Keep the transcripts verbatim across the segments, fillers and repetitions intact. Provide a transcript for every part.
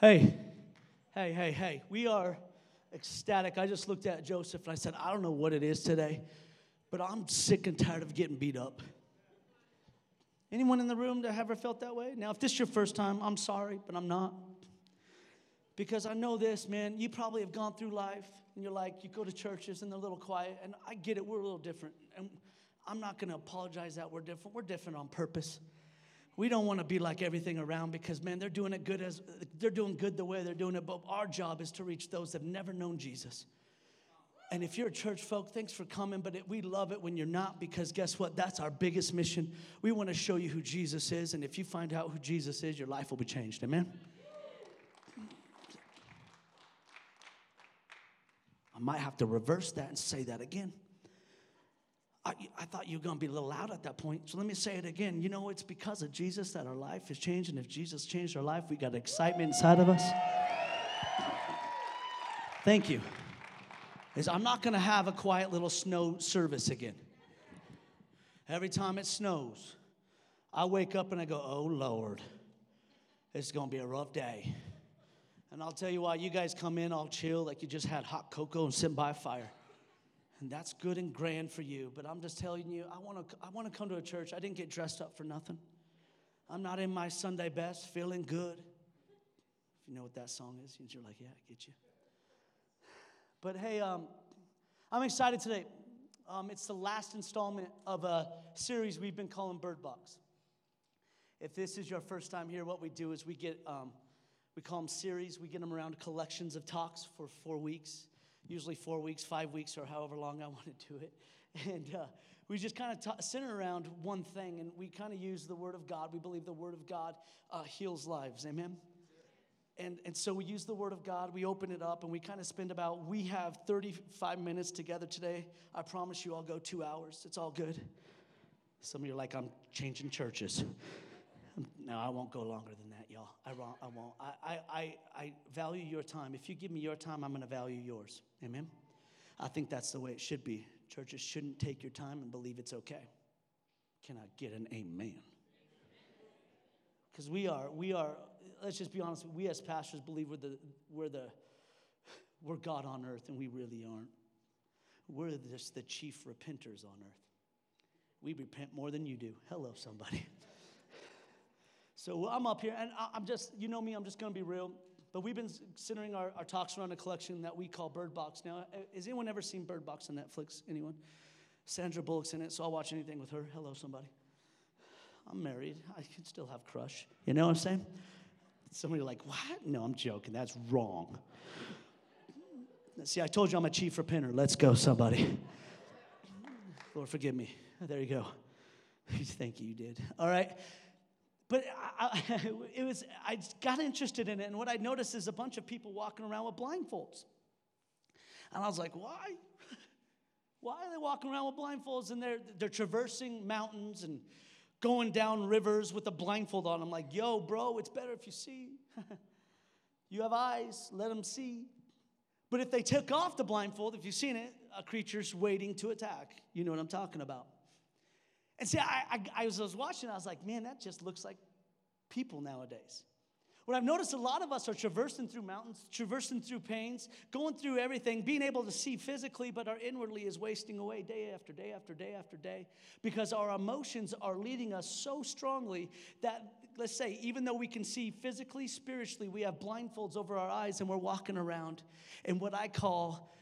Hey, hey, hey, hey, we are ecstatic. I just looked at Joseph and I said, I don't know what it is today, but I'm sick and tired of getting beat up. Anyone in the room that ever felt that way? Now, if this is your first time, I'm sorry, but I'm not. Because I know this, man, you probably have gone through life and you're like, you go to churches and they're a little quiet, and I get it, we're a little different. And I'm not going to apologize that we're different. We're different on purpose. We don't want to be like everything around because, man, they're doing it good as they're doing good the way they're doing it. But our job is to reach those that have never known Jesus. And if you're a church folk, thanks for coming. But it, we love it when you're not, because guess what? That's our biggest mission. We want to show you who Jesus is. And if you find out who Jesus is, your life will be changed. Amen? I might have to reverse that and say that again. I, I thought you were going to be a little loud at that point, so let me say it again. You know, it's because of Jesus that our life is changed, and if Jesus changed our life, we got excitement inside of us. Thank you. Is I'm not going to have a quiet little snow service again. Every time it snows, I wake up and I go, oh, Lord, this is going to be a rough day. And I'll tell you why. You guys come in all chill like you just had hot cocoa and sit by a fire. And that's good and grand for you, but I'm just telling you, I want to I want to come to a church. I didn't get dressed up for nothing. I'm not in my Sunday best, feeling good. If you know what that song is, you're like, yeah, I get you. But hey, um, I'm excited today. Um, it's the last installment of a series we've been calling Bird Box. If this is your first time here, what we do is we get, um, we call them series. We get them around collections of talks for four weeks. Usually four weeks, five weeks, or however long I want to do it. And uh, we just kind of ta- center around one thing, and we kind of use the Word of God. We believe the Word of God uh, heals lives, amen? And and so we use the Word of God. We open it up, and we kind of spend about, we have thirty-five minutes together today. I promise you I'll go two hours. It's all good. Some of you are like, I'm changing churches. No, I won't go longer than that, y'all. I won't. I won't. I, I, I value your time. If you give me your time, I'm going to value yours. Amen? I think that's the way it should be. Churches shouldn't take your time and believe it's okay. Can I get an amen? Because we are, we are, let's just be honest, we as pastors believe we're the, we're the, we're God on earth, and we really aren't. We're just the chief repenters on earth. We repent more than you do. Hello, somebody. So I'm up here, and I'm just, you know me, I'm just going to be real. But we've been centering our, our talks around a collection that we call Bird Box. Now, has anyone ever seen Bird Box on Netflix? Anyone? Sandra Bullock's in it, so I'll watch anything with her. Hello, somebody. I'm married. I can still have crush. You know what I'm saying? Somebody like, what? No, I'm joking. That's wrong. See, I told you I'm a chief repenter. Let's go, somebody. Lord, forgive me. There you go. Thank you, you did. All right. But I, it was, I got interested in it, and what I noticed is a bunch of people walking around with blindfolds. And I was like, why? Why are they walking around with blindfolds? And they're, they're traversing mountains and going down rivers with a blindfold on. I'm like, yo, bro, it's better if you see. You have eyes, let them see. But if they took off the blindfold, if you've seen it, a creature's waiting to attack. You know what I'm talking about. And see, I, I, I was watching, I was like, man, that just looks like people nowadays. What I've noticed, a lot of us are traversing through mountains, traversing through pains, going through everything, being able to see physically, but our inwardly is wasting away day after day after day after day, because our emotions are leading us so strongly that, let's say, even though we can see physically, spiritually, we have blindfolds over our eyes, and we're walking around in what I call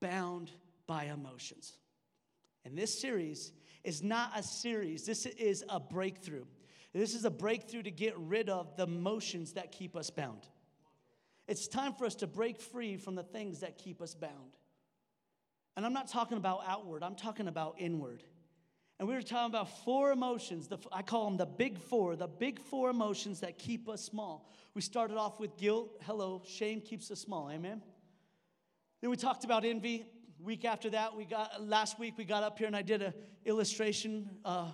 bound by emotions. And this series is not a series. This is a breakthrough. This is a breakthrough to get rid of the emotions that keep us bound. It's time for us to break free from the things that keep us bound. And I'm not talking about outward. I'm talking about inward. And we were talking about four emotions. The, I call them the big four. The big four emotions that keep us small. We started off with guilt. Hello, shame keeps us small. Amen? Then we talked about envy. Week after that, we got last week we got up here and I did an illustration uh,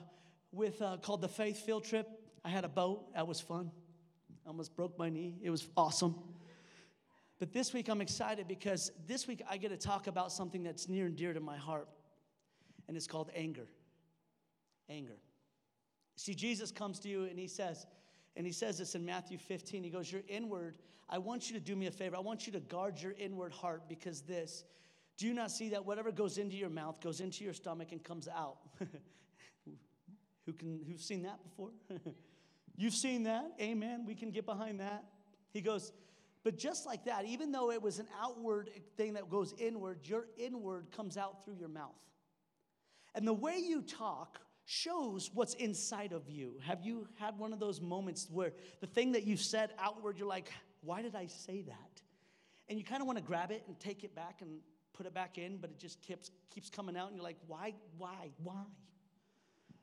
with uh, called the Faith Field Trip. I had a boat. That was fun. I almost broke my knee. It was awesome. But this week I'm excited because this week I get to talk about something that's near and dear to my heart, and it's called anger. Anger. See, Jesus comes to you and he says, And he says this in Matthew fifteen. He goes, your inward, I want you to do me a favor. I want you to guard your inward heart, because this, do you not see that whatever goes into your mouth goes into your stomach and comes out? Who can, who's seen that before? You've seen that. Amen. We can get behind that. He goes, but just like that, even though it was an outward thing that goes inward, your inward comes out through your mouth. And the way you talk shows what's inside of you. Have you had one of those moments where the thing that you've said outward, you're like, why did I say that? And you kind of want to grab it and take it back and put it back in, but it just keeps keeps coming out, and you're like, why, why, why?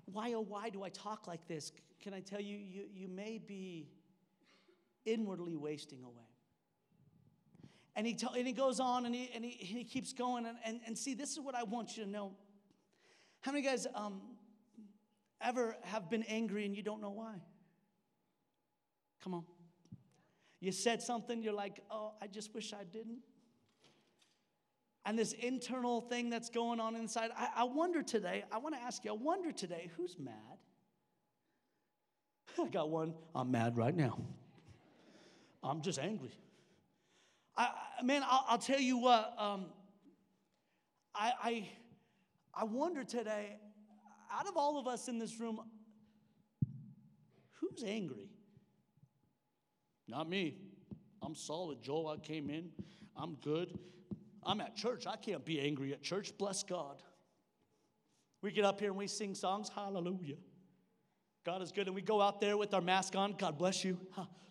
Why, oh, why do I talk like this? Can I tell you, you, you may be inwardly wasting away. And he, t- and he goes on, and he, and he, and he keeps going. And, and, and see, this is what I want you to know. How many guys um, ever have been angry and you don't know why? Come on. You said something, you're like, oh, I just wish I didn't. And this internal thing that's going on inside. I, I wonder today, I want to ask you, I wonder today, who's mad? I got one. I'm mad right now. I'm just angry. I, man, I'll, I'll tell you what, um, I, I I wonder today, out of all of us in this room, who's angry? Not me. I'm solid, Joel. I came in. I'm good. I'm at church. I can't be angry at church. Bless God. We get up here and we sing songs. Hallelujah. God is good. And we go out there with our mask on. God bless you.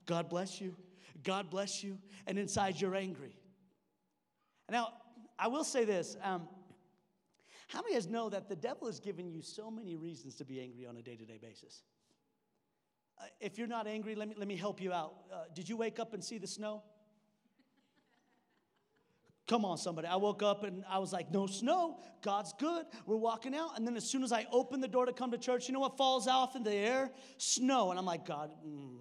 God bless you. God bless you, and inside you're angry. Now, I will say this. Um, how many of us know that the devil has given you so many reasons to be angry on a day-to-day basis? Uh, if you're not angry, let me, let me help you out. Uh, did you wake up and see the snow? Come on, somebody. I woke up and I was like, no snow. God's good. We're walking out. And then as soon as I open the door to come to church, you know what falls off in the air? Snow. And I'm like, God, mm.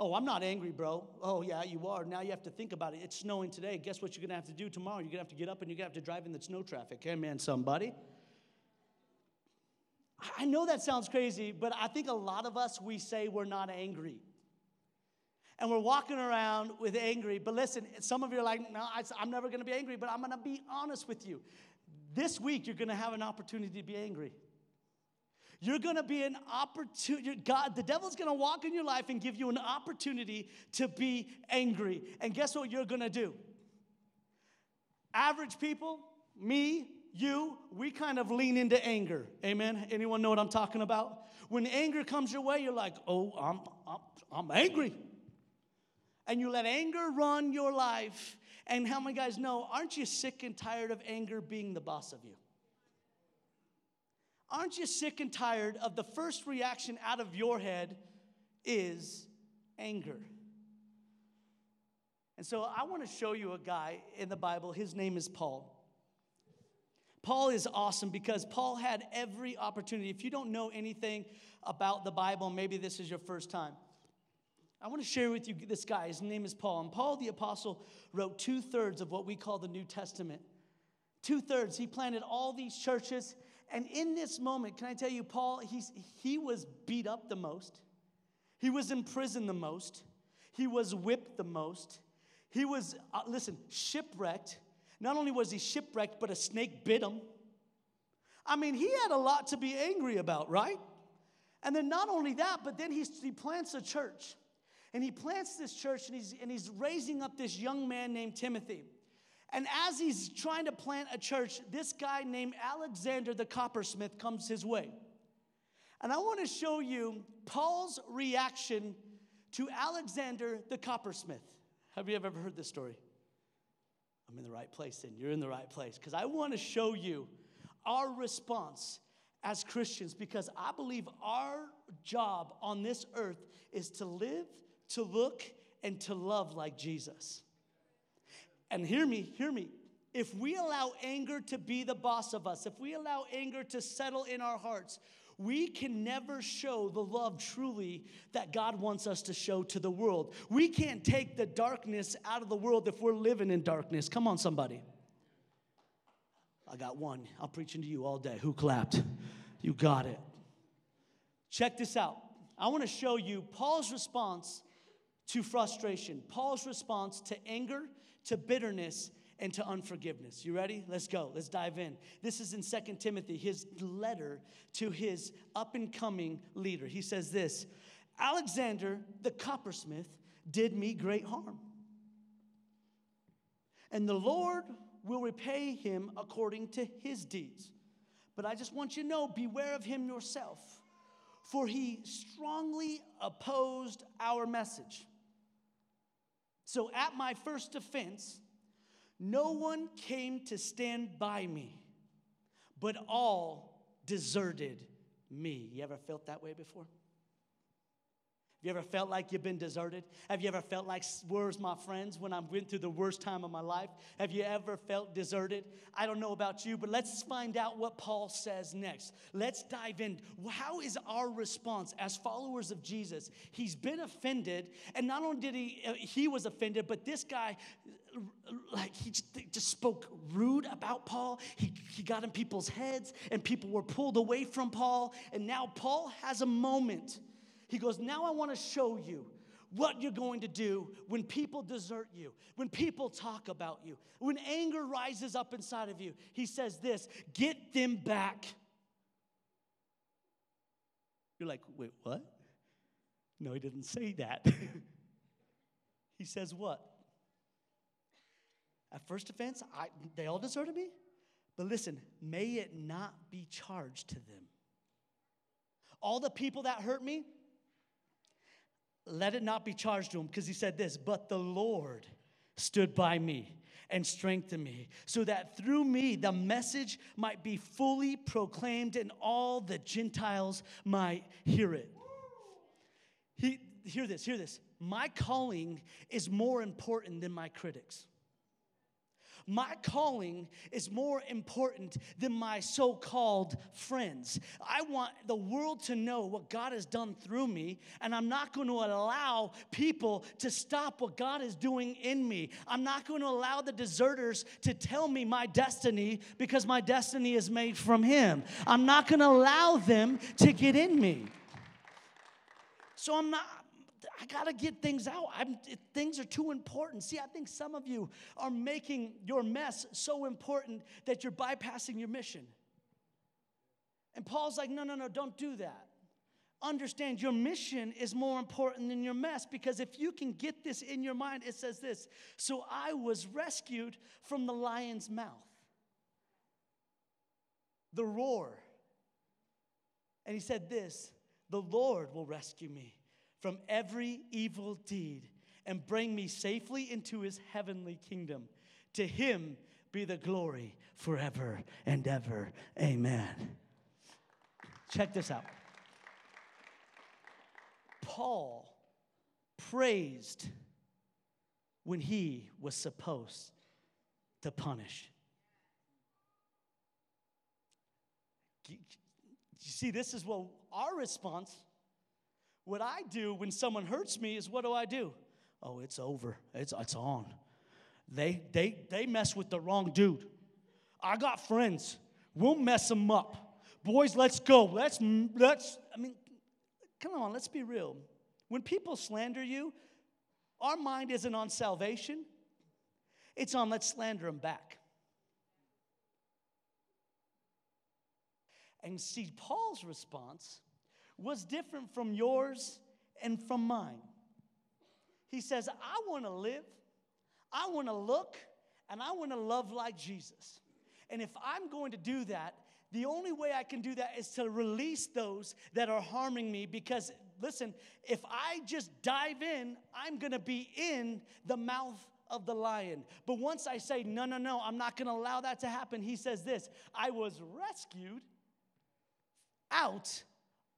Oh, I'm not angry, bro. Oh, yeah, you are. Now you have to think about it. It's snowing today. Guess what you're going to have to do tomorrow? You're going to have to get up and you're going to have to drive in the snow traffic. Amen, somebody. I know that sounds crazy, but I think a lot of us, we say we're not angry. And we're walking around with angry. But listen, some of you are like, no, I'm never going to be angry, but I'm going to be honest with you. This week, you're going to have an opportunity to be angry. You're going to be an opportunity. God, the devil's going to walk in your life and give you an opportunity to be angry. And guess what you're going to do? Average people, me, you, we kind of lean into anger. Amen? Anyone know what I'm talking about? When anger comes your way, you're like, oh, I'm, I'm, I'm angry. And you let anger run your life. And how many guys know, aren't you sick and tired of anger being the boss of you? Aren't you sick and tired of the first reaction out of your head is anger? And so I want to show you a guy in the Bible. His name is Paul. Paul is awesome because Paul had every opportunity. If you don't know anything about the Bible, maybe this is your first time. I want to share with you this guy. His name is Paul. And Paul the Apostle wrote two-thirds of what we call the New Testament. Two-thirds. He planted all these churches. And in this moment, can I tell you, Paul, he's, he was beat up the most. He was in prison the most. He was whipped the most. He was, uh, listen, shipwrecked. Not only was he shipwrecked, but a snake bit him. I mean, he had a lot to be angry about, right? And then not only that, but then he, he plants a church. And he plants this church, and he's, and he's raising up this young man named Timothy. And as he's trying to plant a church, this guy named Alexander the coppersmith comes his way. And I want to show you Paul's reaction to Alexander the coppersmith. Have you ever heard this story? I'm in the right place, and you're in the right place. Because I want to show you our response as Christians. Because I believe our job on this earth is to live, to look, and to love like Jesus. And hear me, hear me. If we allow anger to be the boss of us, if we allow anger to settle in our hearts, we can never show the love truly that God wants us to show to the world. We can't take the darkness out of the world if we're living in darkness. Come on, somebody. I got one. I'm preaching to you all day. Who clapped? You got it. Check this out. I want to show you Paul's response to frustration, Paul's response to anger, to bitterness, and to unforgiveness. You ready? Let's go. Let's dive in. This is in Second Timothy, his letter to his up-and-coming leader. He says this, Alexander the coppersmith did me great harm, and the Lord will repay him according to his deeds. But I just want you to know, beware of him yourself, for he strongly opposed our message. So at my first offense, no one came to stand by me, but all deserted me. You ever felt that way before? Have you ever felt like you've been deserted? Have you ever felt like, where's my friends when I went through the worst time of my life? Have you ever felt deserted? I don't know about you, but let's find out what Paul says next. Let's dive in. How is our response as followers of Jesus? He's been offended, and not only did he, he was offended, but this guy, like, he just spoke rude about Paul. He, he got in people's heads, and people were pulled away from Paul, and now Paul has a moment. He goes, now I want to show you what you're going to do when people desert you, when people talk about you, when anger rises up inside of you. He says this, get them back. You're like, wait, what? No, he didn't say that. He says what? At first offense, I, they all deserted me? But listen, may it not be charged to them. All the people that hurt me, let it not be charged to him, because he said this, but the Lord stood by me and strengthened me, so that through me the message might be fully proclaimed and all the Gentiles might hear it. He, hear this, hear this. My calling is more important than my critics. My calling is more important than my so-called friends. I want the world to know what God has done through me, and I'm not going to allow people to stop what God is doing in me. I'm not going to allow the deserters to tell me my destiny, because my destiny is made from Him. I'm not going to allow them to get in me. So I'm not... I got to get things out. I'm, it, things are too important. See, I think some of you are making your mess so important that you're bypassing your mission. And Paul's like, no, no, no, don't do that. Understand your mission is more important than your mess, because if you can get this in your mind, it says this, so I was rescued from the lion's mouth, the roar. And he said this, the Lord will rescue me from every evil deed and bring me safely into his heavenly kingdom. To him be the glory forever and ever. Amen. Check this out. Paul praised when he was supposed to punish. You see, this is what our response. What I do when someone hurts me is, what do I do? Oh, it's over. It's it's on. They they they mess with the wrong dude. I got friends. We'll mess them up. Boys, let's go. Let's let's. I mean, come on. Let's be real. When people slander you, our mind isn't on salvation. It's on let's slander them back. And see, Paul's response was different from yours and from mine. He says, I want to live, I want to look, and I want to love like Jesus. And if I'm going to do that, the only way I can do that is to release those that are harming me, because, listen, if I just dive in, I'm going to be in the mouth of the lion. But once I say, no, no, no, I'm not going to allow that to happen, he says this, I was rescued out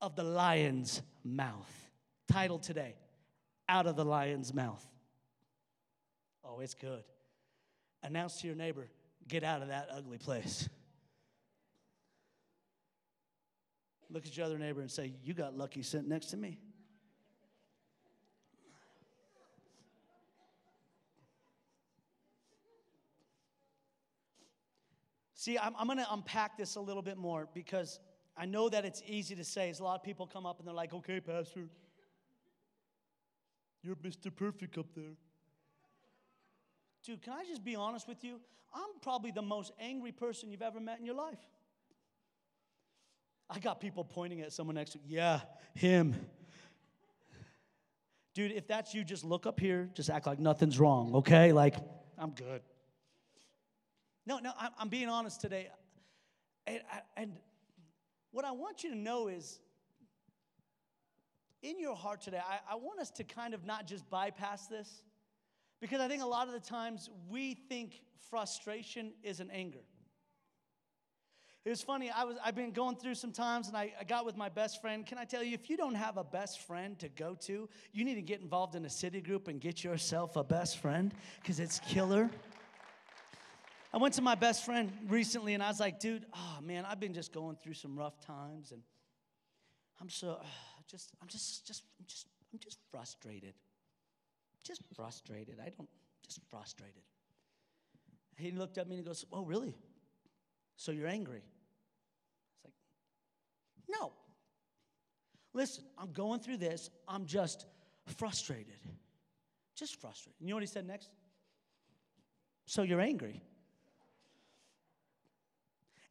of the lion's mouth. Title today, Out of the Lion's Mouth. Oh, it's good. Announce to your neighbor, get out of that ugly place. Look at your other neighbor and say, you got lucky sitting next to me. See, I'm, I'm going to unpack this a little bit more, because I know that it's easy to say. As a lot of people come up and they're like, okay, Pastor, you're Mister Perfect up there. Dude, can I just be honest with you? I'm probably the most angry person you've ever met in your life. I got people pointing at someone next to me. Yeah, him. Dude, if that's you, just look up here. Just act like nothing's wrong, okay? Like, I'm good. No, no, I'm being honest today. And, and what I want you to know is, in your heart today, I, I want us to kind of not just bypass this. Because I think a lot of the times we think frustration isn't anger. It was funny, I was, I've been going through some times, and I, I got with my best friend. Can I tell you, if you don't have a best friend to go to, you need to get involved in a city group and get yourself a best friend, because it's killer. I went to my best friend recently, and I was like, dude, oh, man, I've been just going through some rough times, and I'm so, uh, just, I'm just, just, I'm just, I'm just frustrated. Just frustrated. I don't, just frustrated. He looked at me and he goes, oh, really? So you're angry? It's like, no. Listen, I'm going through this. I'm just frustrated. Just frustrated. And you know what he said next? So you're angry.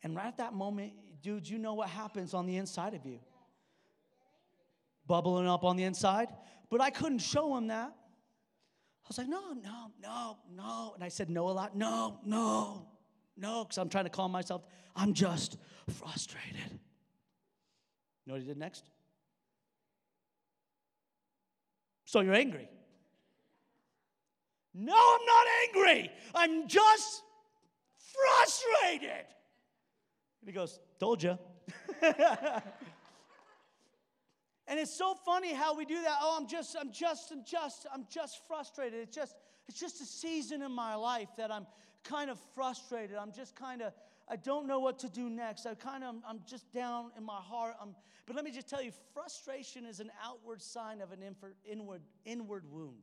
And right at that moment, dude, you know what happens on the inside of you. Bubbling up on the inside. But I couldn't show him that. I was like, no, no, no, no. And I said no a lot. No, no, no, because I'm trying to calm myself. I'm just frustrated. You know what he did next? So you're angry. No, I'm not angry. I'm just frustrated. And he goes, told you. And it's so funny how we do that. Oh, I'm just, I'm just, I'm just, I'm just frustrated. It's just, it's just a season in my life that I'm kind of frustrated. I'm just kind of, I don't know what to do next. I kind of, I'm just down in my heart. I'm, but let me just tell you, frustration is an outward sign of an inward, inward wound.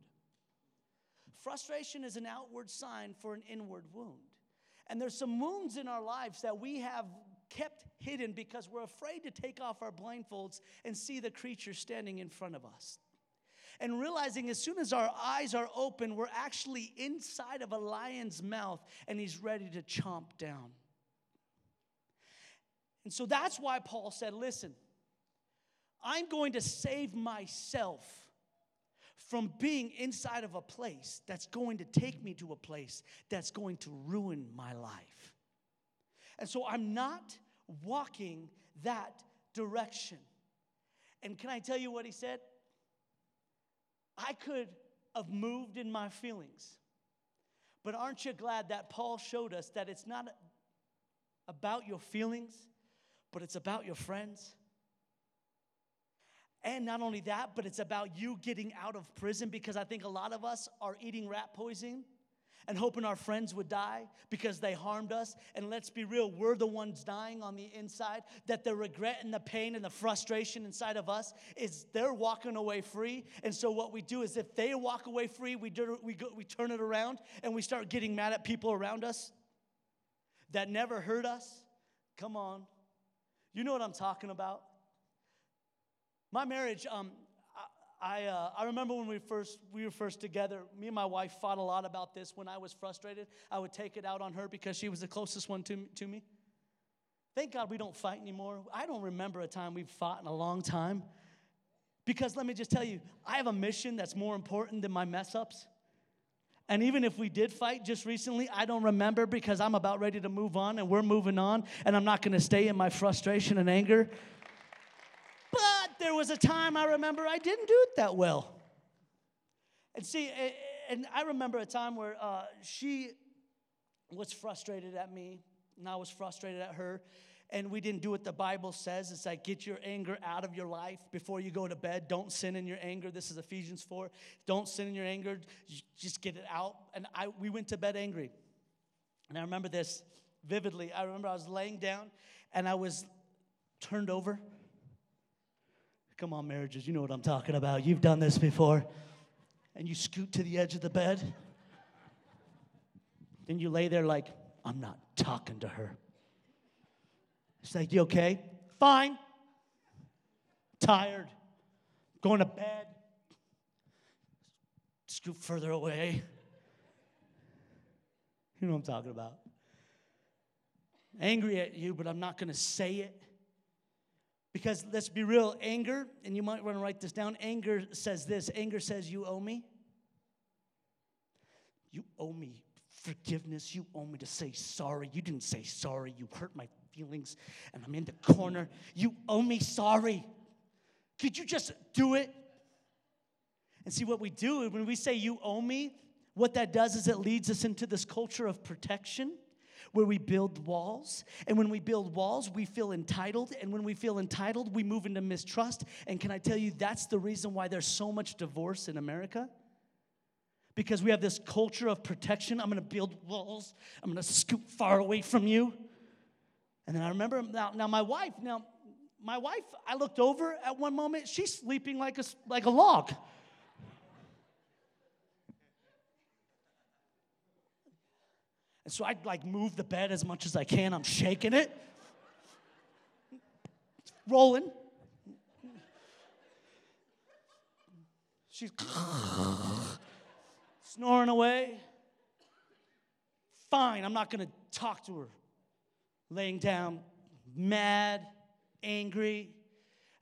Frustration is an outward sign for an inward wound. And there's some wounds in our lives that we have kept hidden because we're afraid to take off our blindfolds and see the creature standing in front of us. And realizing as soon as our eyes are open, we're actually inside of a lion's mouth and he's ready to chomp down. And so that's why Paul said, listen, I'm going to save myself from being inside of a place that's going to take me to a place that's going to ruin my life. And so I'm not walking that direction. And can I tell you what he said? I could have moved in my feelings. But aren't you glad that Paul showed us that it's not about your feelings, but it's about your friends? And not only that, but it's about you getting out of prison, because I think a lot of us are eating rat poison and hoping our friends would die because they harmed us. And let's be real, we're the ones dying on the inside. That the regret and the pain and the frustration inside of us is they're walking away free. And so what we do is if they walk away free, we do, we go, we turn it around and we start getting mad at people around us that never hurt us. Come on. You know what I'm talking about. My marriage, um, I uh, I remember when we first we were first together, me and my wife fought a lot about this. When I was frustrated, I would take it out on her because she was the closest one to, to me. Thank God we don't fight anymore. I don't remember a time we've fought in a long time. Because let me just tell you, I have a mission that's more important than my mess-ups. And even if we did fight just recently, I don't remember because I'm about ready to move on and we're moving on. And I'm not going to stay in my frustration and anger. There was a time I remember I didn't do it that well. And see, and I remember a time where uh, she was frustrated at me, and I was frustrated at her, and we didn't do what the Bible says. It's like, get your anger out of your life before you go to bed. Don't sin in your anger. This is Ephesians four. Don't sin in your anger. Just get it out. And I we went to bed angry. And I remember this vividly. I remember I was laying down, and I was turned over. Come on, marriages, you know what I'm talking about. You've done this before. And you scoot to the edge of the bed. Then you lay there like, I'm not talking to her. She's like, you okay? fine. Tired. Going to bed. Scoop further away. You know what I'm talking about. Angry at you, but I'm not going to say it. Because let's be real, anger, and you might want to write this down, anger says this. Anger says, you owe me. You owe me forgiveness. You owe me to say sorry. You didn't say sorry. You hurt my feelings, and I'm in the corner. You owe me sorry. Could you just do it? And see, what we do, when we say you owe me, what that does is it leads us into this culture of protection, where we build walls, and when we build walls, we feel entitled, and when we feel entitled, we move into mistrust, and can I tell you, that's the reason why there's so much divorce in America, because we have this culture of protection. I'm going to build walls, I'm going to scoop far away from you, and then I remember, now, now my wife, now, my wife, I looked over at one moment, she's sleeping like a, like a log. And so I'd like move the bed as much as I can. I'm shaking it. Rolling. She's snoring away. Fine, I'm not going to talk to her. Laying down, mad, angry.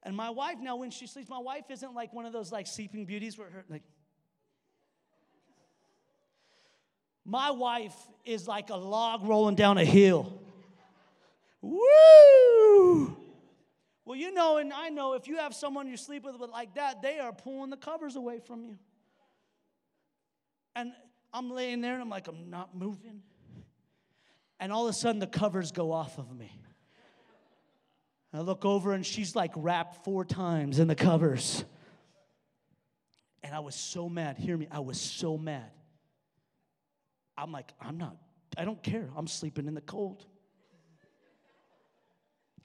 And my wife, now when she sleeps, my wife isn't like one of those like sleeping beauties where her, like, my wife is like a log rolling down a hill. Woo! Well, you know, and I know, if you have someone you sleep with like that, they are pulling the covers away from you. And I'm laying there, and I'm like, I'm not moving. And all of a sudden, the covers go off of me. I look over, and she's like wrapped four times in the covers. And I was so mad. Hear me, I was so mad. I'm like, I'm not, I don't care. I'm sleeping in the cold.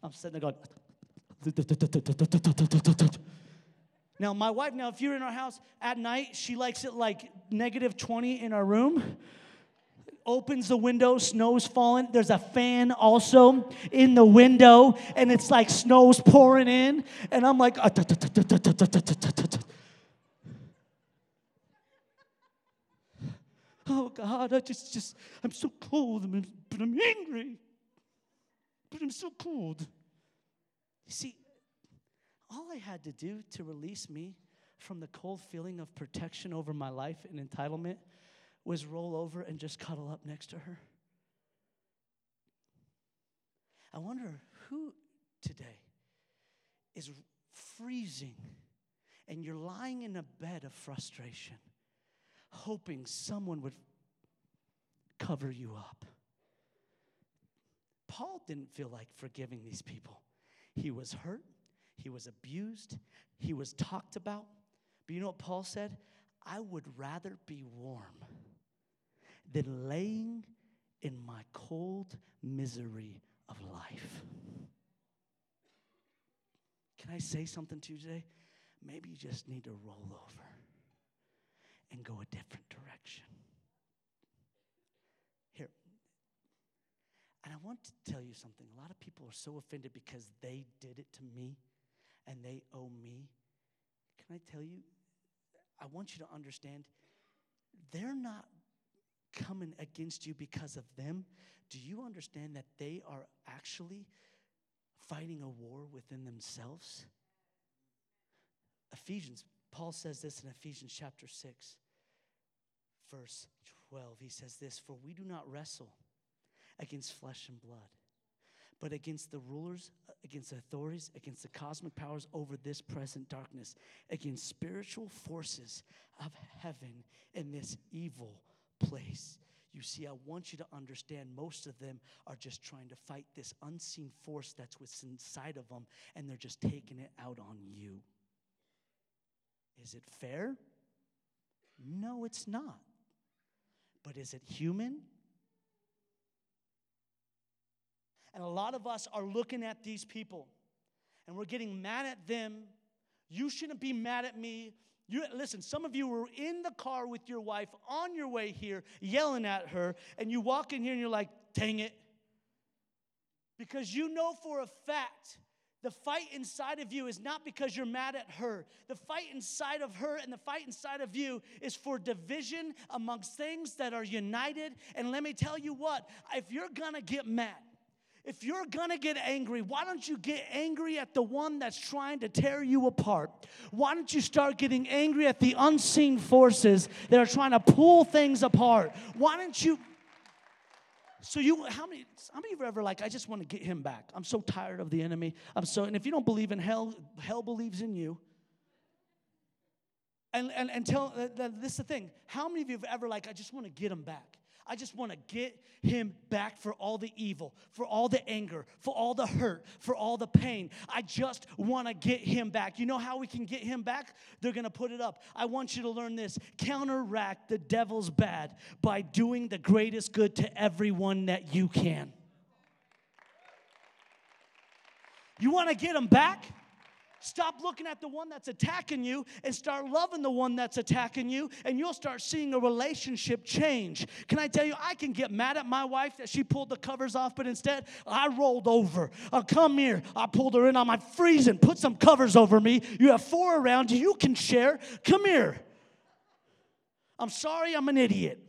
I'm sitting there going. Now, my wife, now, if you're in our house at night, she likes it like negative twenty in our room. Opens the window, snow's falling. There's a fan also in the window, and it's like snow's pouring in. And I'm like, oh, God, I just, just, I'm so cold, but I'm angry. But I'm so cold. You see, all I had to do to release me from the cold feeling of protection over my life and entitlement was roll over and just cuddle up next to her. I wonder who today is freezing and you're lying in a bed of frustration, hoping someone would cover you up. Paul didn't feel like forgiving these people. He was hurt. He was abused. He was talked about. But you know what Paul said? I would rather be warm than laying in my cold misery of life. Can I say something to you today? Maybe you just need to roll over and go a different direction. Here. And I want to tell you something. A lot of people are so offended because they did it to me and they owe me. Can I tell you? I want you to understand, they're not coming against you because of them. Do you understand that they are actually fighting a war within themselves? Ephesians, Paul says this in Ephesians chapter six. verse twelve, he says this, for we do not wrestle against flesh and blood, but against the rulers, against the authorities, against the cosmic powers over this present darkness, against spiritual forces of heaven in this evil place. You see, I want you to understand most of them are just trying to fight this unseen force that's what's inside of them, and they're just taking it out on you. Is it fair? No, it's not. But is it human? And a lot of us are looking at these people, and we're getting mad at them. You shouldn't be mad at me. You, listen, some of you were in the car with your wife on your way here yelling at her, and you walk in here and you're like, dang it. Because you know for a fact The fight inside of you is not because you're mad at her. The fight inside of her and the fight inside of you is for division amongst things that are united. And let me tell you what, if you're going to get mad, if you're going to get angry, why don't you get angry at the one that's trying to tear you apart? Why don't you start getting angry at the unseen forces that are trying to pull things apart? Why don't you... So you, how many, how many of you ever like, I just want to get him back. I'm so tired of the enemy. I'm so, and if you don't believe in hell, hell believes in you. And and, and tell, uh, this is the thing. How many of you have ever like, I just want to get him back. I just want to get him back for all the evil, for all the anger, for all the hurt, for all the pain. I just want to get him back. You know how we can get him back? They're going to put it up. I want you to learn this. Counteract the devil's bad by doing the greatest good to everyone that you can. You want to get him back? Stop looking at the one that's attacking you and start loving the one that's attacking you, and you'll start seeing a relationship change. Can I tell you, I can get mad at my wife that she pulled the covers off, but instead I rolled over. I'll come here. I pulled her in. I'm like, freezing. Put some covers over me. You have four around you. You can share. Come here. I'm sorry, I'm an idiot.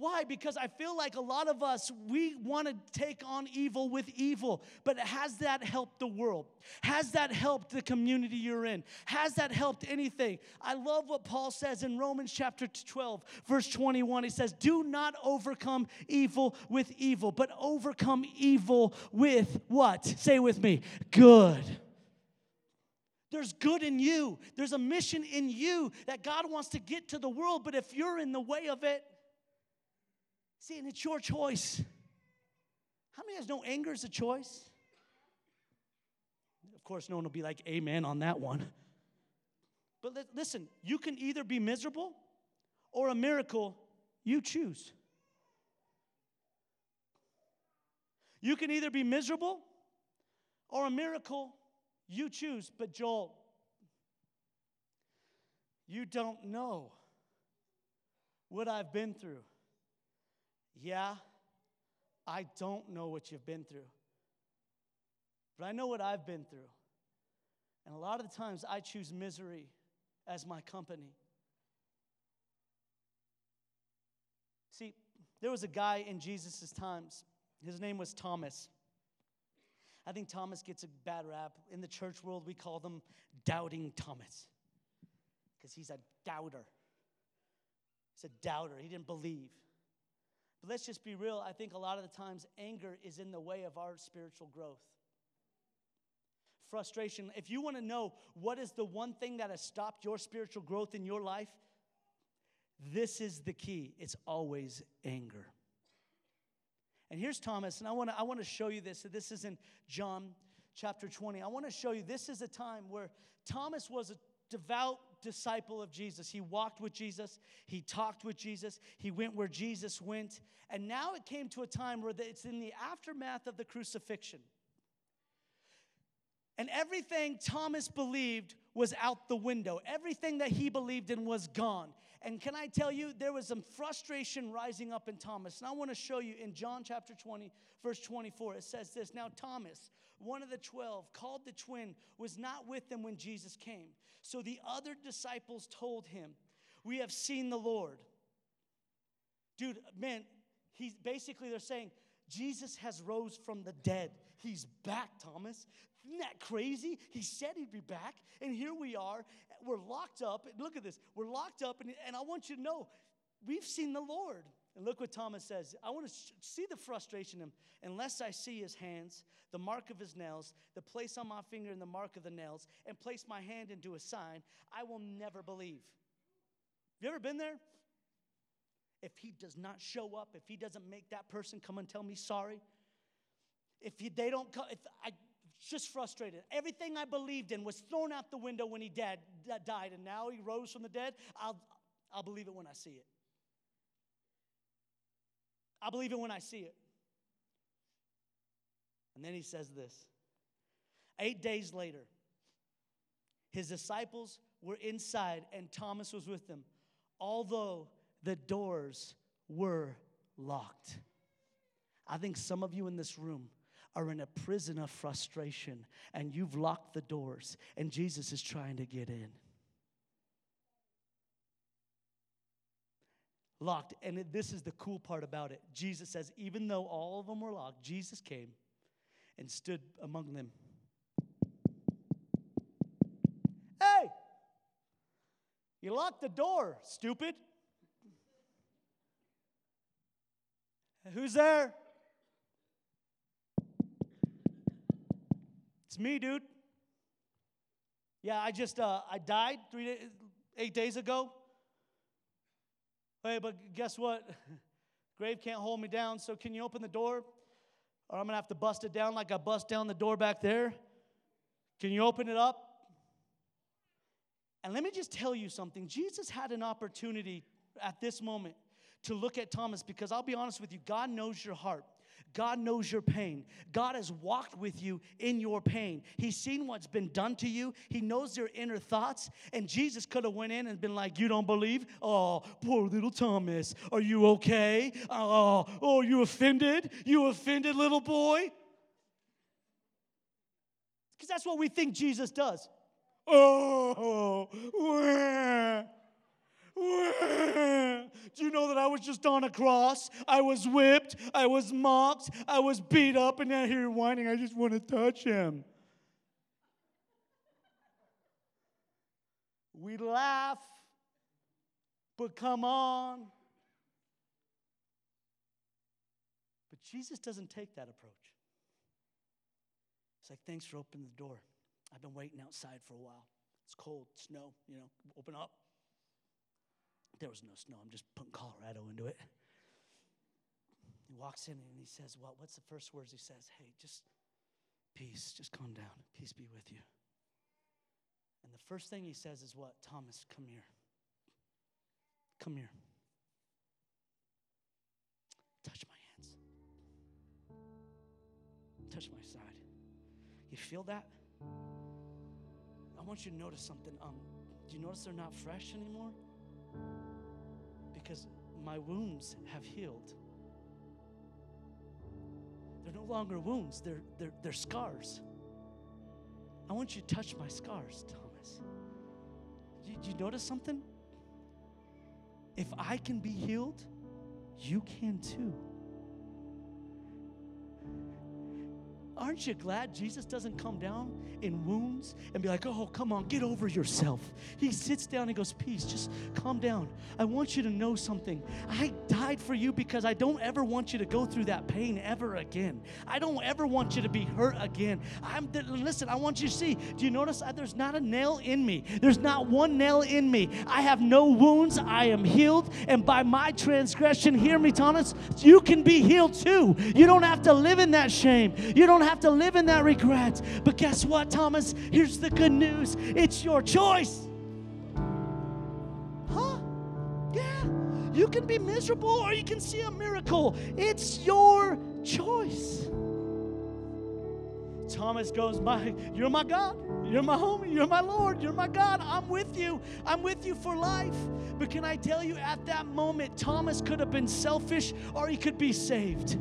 Why? Because I feel like a lot of us, we want to take on evil with evil. But has that helped the world? Has that helped the community you're in? Has that helped anything? I love what Paul says in Romans chapter twelve, verse twenty-one. He says, do not overcome evil with evil, but overcome evil with what? Say with me, good. There's good in you. There's a mission in you that God wants to get to the world, but if you're in the way of it, see, and it's your choice. How many has no anger is a choice? Of course, no one will be like, amen on that one. But li- listen, you can either be miserable or a miracle. You choose. You can either be miserable or a miracle. You choose. But Joel, you don't know what I've been through. Yeah, I don't know what you've been through, but I know what I've been through. And a lot of the times I choose misery as my company. See, there was a guy in Jesus' times. His name was Thomas. I think Thomas gets a bad rap. In the church world, we call them doubting Thomas because he's a doubter. He's a doubter. He didn't believe. But let's just be real. I think a lot of the times anger is in the way of our spiritual growth. Frustration. If you want to know what is the one thing that has stopped your spiritual growth in your life, this is the key. It's always anger. And here's Thomas, and I want to I want to show you this. So this is in John chapter twenty. I want to show you this is a time where Thomas was a devout disciple of Jesus. He walked with Jesus. He talked with Jesus. He went where Jesus went. And now it came to a time where it's in the aftermath of the crucifixion. And everything Thomas believed was out the window. Everything that he believed in was gone. And can I tell you, there was some frustration rising up in Thomas. And I want to show you in John chapter twenty, verse twenty-four, it says this. Now Thomas, one of the twelve, called the twin, was not with them when Jesus came. So the other disciples told him, we have seen the Lord. Dude, man, he's basically they're saying, Jesus has rose from the dead. He's back, Thomas. Isn't that crazy? He said he'd be back, and here we are. We're locked up. Look at this. We're locked up, and, and I want you to know, we've seen the Lord. And look what Thomas says. I want to see the frustration in him. Unless I see his hands, the mark of his nails, the place on my finger and the mark of the nails, and place my hand into a sign, I will never believe. Have you ever been there? If he does not show up, if he doesn't make that person come and tell me sorry, if he, they don't come, if I... just frustrated. Everything I believed in was thrown out the window when he dad, dad died, and now he rose from the dead. I'll, I'll believe it when I see it. I'll believe it when I see it. And then he says this. Eight days later, his disciples were inside, and Thomas was with them, although the doors were locked. I think some of you in this room are in a prison of frustration, and you've locked the doors, and Jesus is trying to get in. Locked. And this is the cool part about it. Jesus says, even though all of them were locked, Jesus came and stood among them. Hey! You locked the door, stupid. Who's there? It's me, dude. Yeah, I just, uh, I died three days, eight days ago. Hey, but guess what? Grave can't hold me down, so can you open the door? Or I'm going to have to bust it down like I bust down the door back there. Can you open it up? And let me just tell you something. Jesus had an opportunity at this moment to look at Thomas, because I'll be honest with you, God knows your heart. God knows your pain. God has walked with you in your pain. He's seen what's been done to you. He knows your inner thoughts. And Jesus could have went in and been like, you don't believe? Oh, poor little Thomas. Are you okay? Oh, oh, you offended? You offended, little boy? Because that's what we think Jesus does. Oh, wah. Do you know that I was just on a cross? I was whipped. I was mocked. I was beat up. And now here you're whining. I just want to touch him. We laugh, but come on. But Jesus doesn't take that approach. It's like, thanks for opening the door. I've been waiting outside for a while. It's cold, snow, you know, open up. There was no snow. I'm just putting Colorado into it. He walks in and he says, well, what's the first words he says? Hey, just peace. Just calm down. Peace be with you. And the first thing he says is what? Thomas, come here. Come here. Touch my hands. Touch my side. You feel that? I want you to notice something. Um, do you notice they're not fresh anymore? Because my wounds have healed. They're no longer wounds, they're, they're, they're scars. I want you to touch my scars, Thomas. Do you, you notice something? If I can be healed, you can too. Aren't you glad Jesus doesn't come down in wounds and be like, oh, come on, get over yourself. He sits down and goes, peace, just calm down. I want you to know something. I died for you because I don't ever want you to go through that pain ever again. I don't ever want you to be hurt again. I'm th- Listen, I want you to see. Do you notice I, there's not a nail in me? There's not one nail in me. I have no wounds. I am healed. And by my transgression, hear me, Thomas, you can be healed too. You don't have to live in that shame. You don't have to live in that regret. But guess what, Thomas? Here's the good news. It's your choice. Huh? Yeah. You can be miserable or you can see a miracle. It's your choice. Thomas goes, my, you're my God. You're my homie. You're my Lord. You're my God. I'm with you. I'm with you for life. But can I tell you, at that moment, Thomas could have been selfish or he could be saved.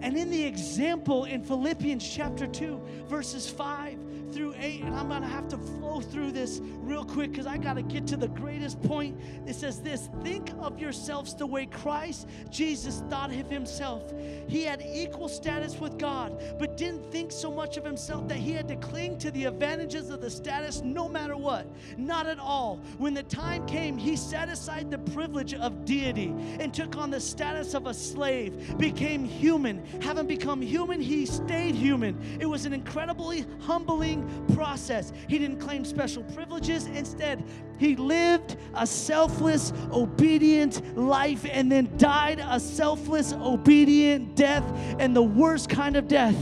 And in the example in Philippians chapter two, verses five through eight, and I'm going to have to flow through this real quick because I got to get to the greatest point. It says this, think of yourselves the way Christ Jesus thought of himself. He had equal status with God, but didn't think so much of himself that he had to cling to the advantages of the status no matter what. Not at all. When the time came, he set aside the privilege of deity and took on the status of a slave, became human. Having become human, he stayed human. It was an incredibly humbling process. He didn't claim special privileges. Instead, he lived a selfless, obedient life and then died a selfless, obedient death, and the worst kind of death,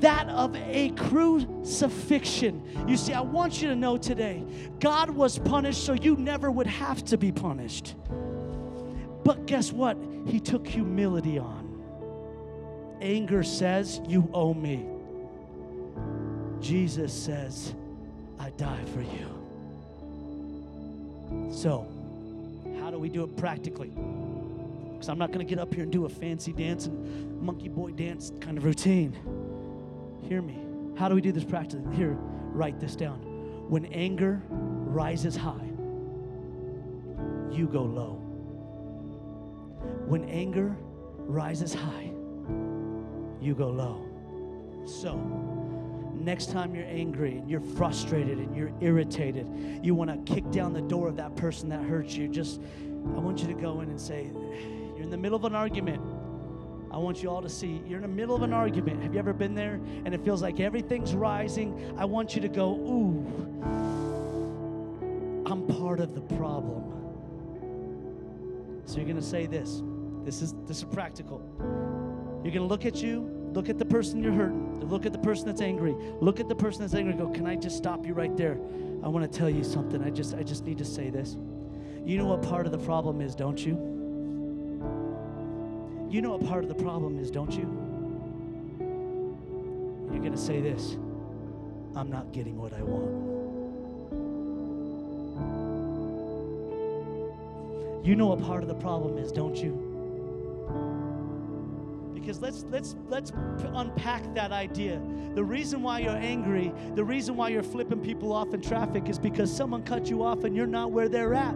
that of a crucifixion. You see, I want you to know today, God was punished so you never would have to be punished. But guess what? He took humility on. Anger says, you owe me. Jesus says, I die for you. So, how do we do it practically? because I'm not going to get up here and do a fancy dance and monkey boy dance kind of routine. Hear me. How do we do this practically? Here, write this down. When anger rises high, you go low. When anger rises high, you go low. So, next time you're angry and you're frustrated and you're irritated, you want to kick down the door of that person that hurts you, just, I want you to go in and say, you're in the middle of an argument. I want you all to see, you're in the middle of an argument. Have you ever been there? And it feels like everything's rising. I want you to go, ooh, I'm part of the problem. So you're going to say this. This is this is practical. You're going to look at you, look at the person you're hurting, look at the person that's angry, look at the person that's angry and go, can I just stop you right there? I want to tell you something. I just I just need to say this. You know what part of the problem is, don't you? You know what part of the problem is, don't you? And you're going to say this. I'm not getting what I want. You know what part of the problem is, don't you? Because let's let's let's unpack that idea. The reason why you're angry, the reason why you're flipping people off in traffic is because someone cut you off and you're not where they're at.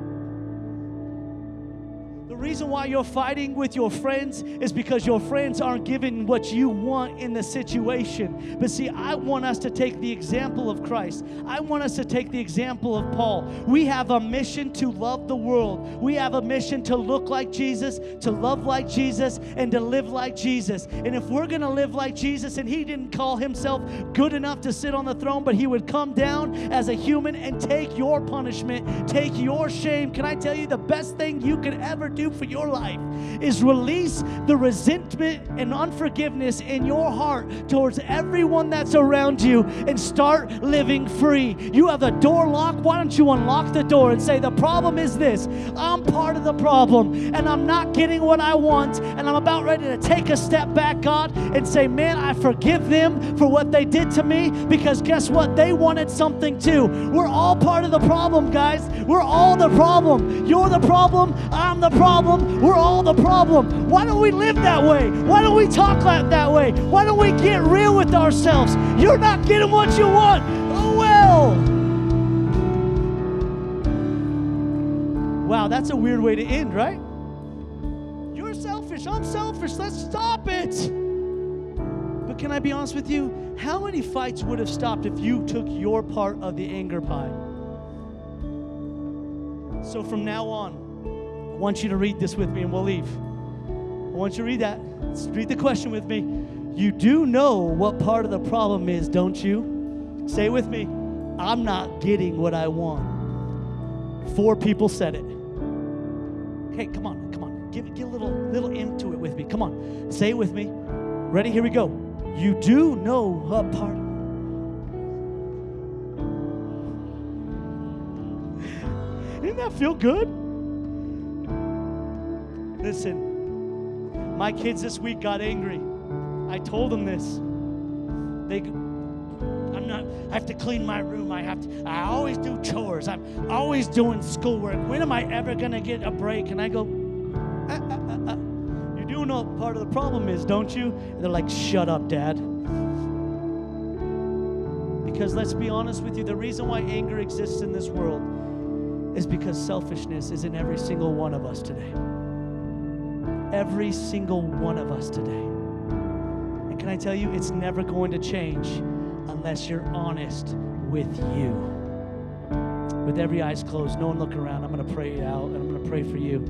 The reason why you're fighting with your friends is because your friends aren't giving what you want in the situation. But see, I want us to take the example of Christ. I want us to take the example of Paul. We have a mission to love the world. We have a mission to look like Jesus, to love like Jesus, and to live like Jesus. And if we're going to live like Jesus, and he didn't call himself good enough to sit on the throne, but he would come down as a human and take your punishment, take your shame. Can I tell you the best thing you could ever do for your life is release the resentment and unforgiveness in your heart towards everyone that's around you and start living free. You have the door locked. Why don't you unlock the door and say, the problem is this. I'm part of the problem and I'm not getting what I want, and I'm about ready to take a step back, God, and say, man, I forgive them for what they did to me, because guess what? They wanted something too. We're all part of the problem, guys. We're all the problem. You're the problem. I'm the problem. Problem. We're all the problem. Why don't we live that way? Why don't we talk like that way? Why don't we get real with ourselves? You're not getting what you want. Oh, well. Wow, that's a weird way to end, right? You're selfish. I'm selfish. Let's stop it. But can I be honest with you? How many fights would have stopped if you took your part of the anger pie? So from now on, I want you to read this with me and we'll leave. I want you to read that. Let's read the question with me. You do know what part of the problem is, don't you? Say it with me. I'm not getting what I want. Four people said it. Okay, come on, come on. Give, get a little, little into it with me. Come on. Say it with me. Ready? Here we go. You do know what part. Didn't that feel good? Listen, my kids this week got angry. I told them this. They, I'm not, I have to clean my room. I have to, I always do chores. I'm always doing schoolwork. When am I ever going to get a break? And I go, ah, ah, ah, ah. You do know what part of the problem is, don't you? And they're like, shut up, Dad. Because let's be honest with you, the reason why anger exists in this world is because selfishness is in every single one of us today. Every single one of us today. And can I tell you, it's never going to change unless you're honest with you. With every eyes closed, no one looking around, I'm going to pray out and I'm going to pray for you.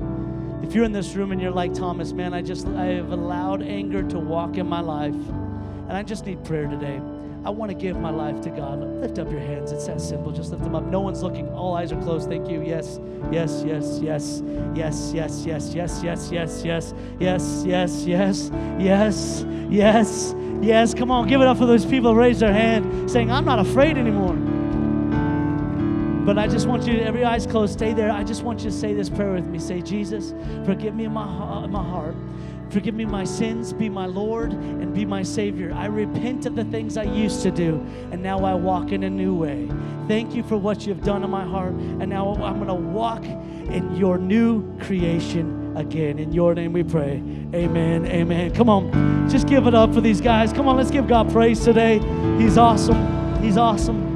If you're in this room and you're like, Thomas, man, I just, I have allowed anger to walk in my life and I just need prayer today. I want to give my life to God. Lift up your hands. It's that simple. Just lift them up. No one's looking. All eyes are closed. Thank you. Yes, yes, yes, yes, yes, yes, yes, yes, yes, yes, yes, yes, yes, yes, yes, yes, yes. Come on, give it up for those people who raised their hand saying, I'm not afraid anymore. But I just want you, every eye's closed, stay there. I just want you to say this prayer with me. Say, Jesus, forgive me in my heart. Forgive me my sins, be my Lord, and be my Savior. I repent of the things I used to do, and now I walk in a new way. Thank you for what you've done in my heart, and now I'm going to walk in your new creation again. In your name we pray. Amen. Amen. Come on. Just give it up for these guys. Come on. Let's give God praise today. He's awesome. He's awesome.